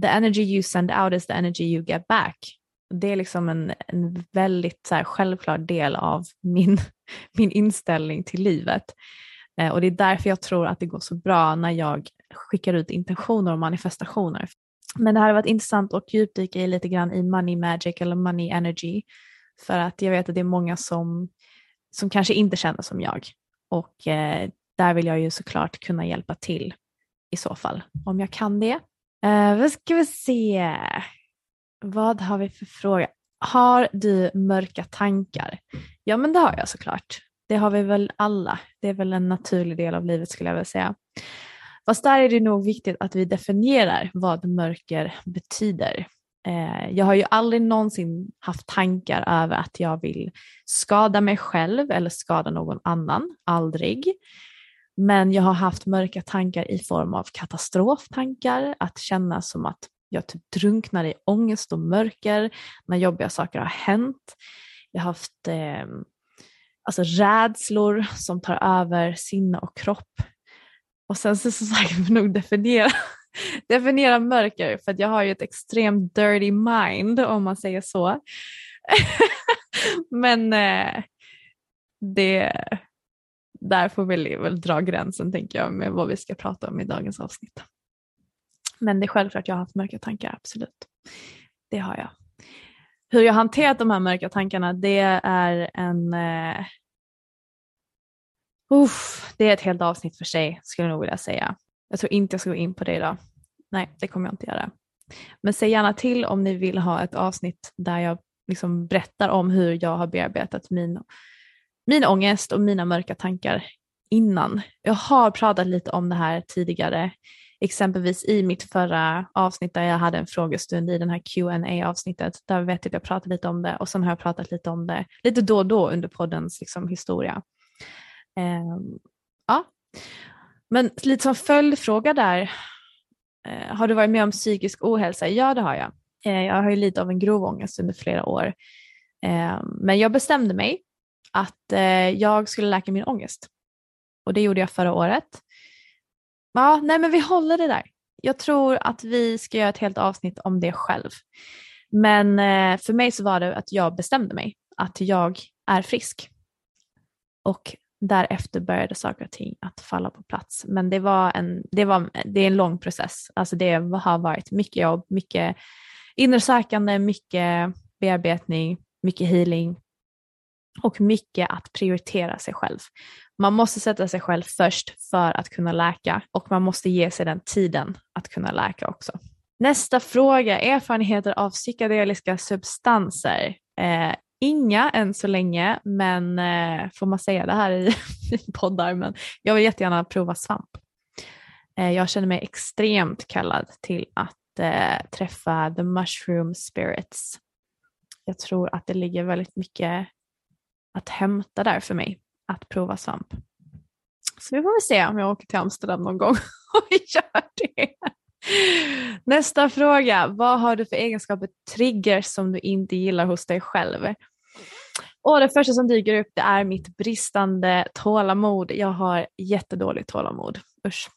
the energy you send out is the energy you get back. Det är liksom en, en väldigt så här självklar del av min, min inställning till livet. Och det är därför jag tror att det går så bra när jag skickar ut intentioner och manifestationer. Men det här har varit intressant att djupdyka i lite grann i money magic eller money energy. För att jag vet att det är många som, som kanske inte känner som jag. Och eh, där vill jag ju såklart kunna hjälpa till i så fall. Om jag kan det. Eh, vad ska vi se? Vad har vi för fråga? Har du mörka tankar? Ja, men det har jag såklart. Det har vi väl alla. Det är väl en naturlig del av livet skulle jag vilja säga. Fast där är det nog viktigt att vi definierar vad mörker betyder. Eh, jag har ju aldrig någonsin haft tankar över att jag vill skada mig själv eller skada någon annan. Aldrig. Men jag har haft mörka tankar i form av katastroftankar. Att känna som att jag typ drunknar i ångest och mörker när jobbiga saker har hänt. Jag har haft eh, alltså rädslor som tar över sinne och kropp. Och sen så ska jag nog definiera, definiera mörker. För att jag har ju ett extremt dirty mind om man säger så. Men eh, det, där får vi väl dra gränsen tänker jag med vad vi ska prata om i dagens avsnitt. Men det är självklart jag har haft mörka tankar, absolut. Det har jag. Hur jag hanterat de här mörka tankarna, det är en... Eh, Uff, det är ett helt avsnitt för sig skulle jag nog vilja säga. Jag tror inte jag ska gå in på det idag. Nej, det kommer jag inte göra. Men säg gärna till om ni vill ha ett avsnitt där jag liksom berättar om hur jag har bearbetat min, min ångest och mina mörka tankar innan. Jag har pratat lite om det här tidigare. Exempelvis i mitt förra avsnitt där jag hade en frågestund i den här Q and A-avsnittet. Där vet jag att jag pratade lite om det. Och sen har jag pratat lite om det lite då och då under poddens liksom, historia. Um, ja, men lite som följdfråga där, uh, har du varit med om psykisk ohälsa? Ja, det har jag. Uh, jag har ju lite av en grov ångest under flera år. Uh, men jag bestämde mig att uh, jag skulle läka min ångest. Och det gjorde jag förra året. Ja, nej men vi håller det där. Jag tror att vi ska göra ett helt avsnitt om det själv. Men uh, för mig så var det att jag bestämde mig att jag är frisk. Och därefter började saker och ting att falla på plats. Men det var en, det var, det är en lång process. Alltså det har varit mycket jobb, mycket innersökande, mycket bearbetning, mycket healing. Och mycket att prioritera sig själv. Man måste sätta sig själv först för att kunna läka. Och man måste ge sig den tiden att kunna läka också. Nästa fråga. Erfarenheter av psykedeliska substanser. Eh, Inga än så länge, men eh, får man säga det här i, i poddar, men jag vill jättegärna prova svamp. Eh, jag känner mig extremt kallad till att eh, träffa the mushroom spirits. Jag tror att det ligger väldigt mycket att hämta där för mig, att prova svamp. Så vi får väl se om jag åker till Amsterdam någon gång och gör det. Nästa fråga. Vad har du för egenskaper, triggers som du inte gillar hos dig själv? Och det första som dyker upp, det är mitt bristande tålamod. Jag har jättedåligt tålamod. Usch.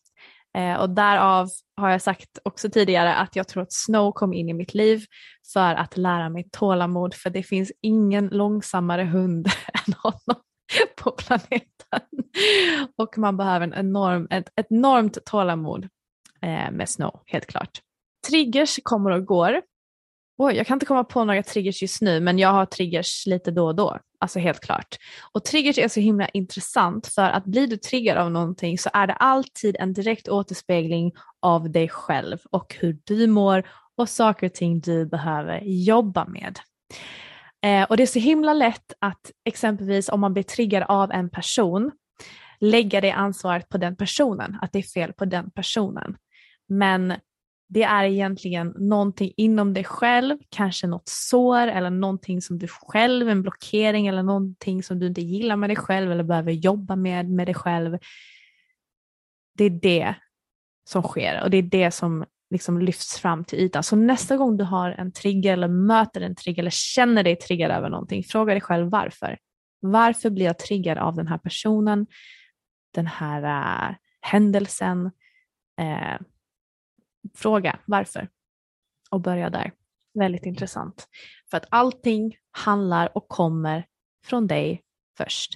Eh, och därav har jag sagt också tidigare att jag tror att Snow kom in i mitt liv för att lära mig tålamod, för det finns ingen långsammare hund än honom på planeten. Och man behöver en enorm, ett enormt tålamod eh, med Snow, helt klart. Triggers kommer och går. Oj, jag kan inte komma på några triggers just nu, men jag har triggers lite då och då. Alltså helt klart. Och triggers är så himla intressant, för att blir du triggad av någonting så är det alltid en direkt återspegling av dig själv och hur du mår och saker och ting du behöver jobba med. Eh, och det är så himla lätt att exempelvis om man blir triggad av en person, lägga det ansvaret på den personen, att det är fel på den personen. Men det är egentligen någonting inom dig själv, kanske något sår eller någonting som du själv, en blockering eller någonting som du inte gillar med dig själv eller behöver jobba med med dig själv. Det är det som sker och det är det som liksom lyfts fram till ytan. Så nästa gång du har en trigger eller möter en trigger eller känner dig triggad över någonting, fråga dig själv varför. Varför blir jag triggad av den här personen, den här äh, händelsen, äh, fråga varför och börja där. Väldigt intressant. För att allting handlar och kommer från dig först.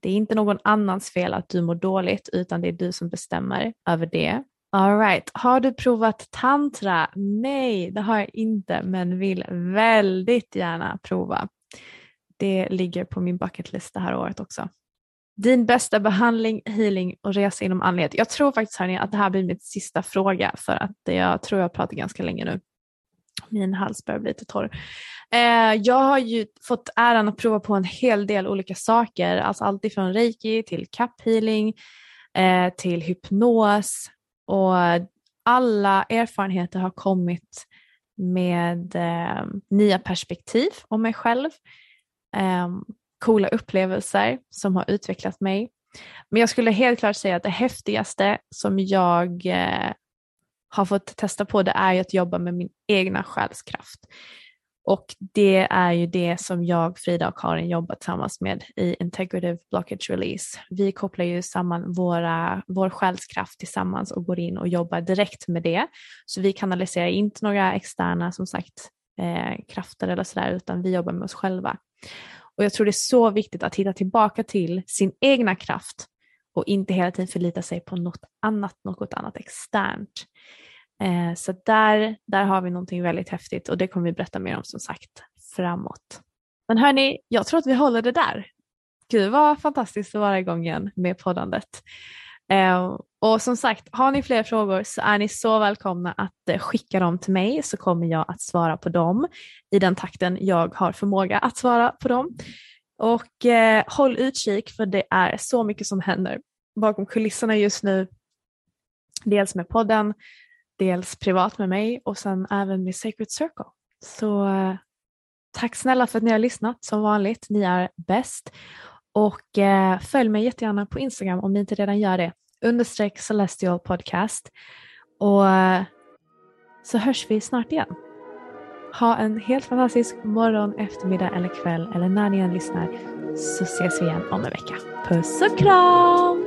Det är inte någon annans fel att du mår dåligt, utan det är du som bestämmer över det. All right. Har du provat tantra? Nej, det har jag inte, men vill väldigt gärna prova. Det ligger på min bucketlist det här året också. Din bästa behandling, healing och resa inom andlighet. Jag tror faktiskt, hörni, att det här blir mitt sista fråga, för att jag tror jag pratar ganska länge nu. Min hals börjar bli lite torr. Eh, jag har ju fått äran att prova på en hel del olika saker. Alltså allt ifrån reiki till kapphealing eh, till hypnos. Och alla erfarenheter har kommit med eh, nya perspektiv om mig själv. Eh, coola upplevelser som har utvecklat mig. Men jag skulle helt klart säga att det häftigaste som jag eh, har fått testa på, det är ju att jobba med min egna själskraft. Och det är ju det som jag, Frida och Karin jobbar tillsammans med i Integrative Blockage Release. Vi kopplar ju samman våra, vår själskraft tillsammans och går in och jobbar direkt med det. Så vi kanaliserar inte några externa, som sagt, eh, krafter eller sådär, utan vi jobbar med oss själva. Och jag tror det är så viktigt att hitta tillbaka till sin egna kraft och inte hela tiden förlita sig på något annat, något annat externt. Eh, så där, där har vi någonting väldigt häftigt, och det kommer vi berätta mer om, som sagt, framåt. Men hörni, jag tror att vi håller det där. Gud vad fantastiskt att vara igång igen med poddandet. Eh, och som sagt, har ni fler frågor så är ni så välkomna att skicka dem till mig, så kommer jag att svara på dem i den takten jag har förmåga att svara på dem. Och eh, håll utkik, för det är så mycket som händer bakom kulisserna just nu. Dels med podden, dels privat med mig, och sen även med Sacred Circle. Så eh, tack snälla för att ni har lyssnat, som vanligt. Ni är bäst. Och eh, följ mig jättegärna på Instagram om ni inte redan gör det. Understreck Celestial Podcast. Och eh, så hörs vi snart igen. Ha en helt fantastisk morgon, eftermiddag eller kväll, eller när ni än lyssnar, så ses vi igen om en vecka. Puss och kram!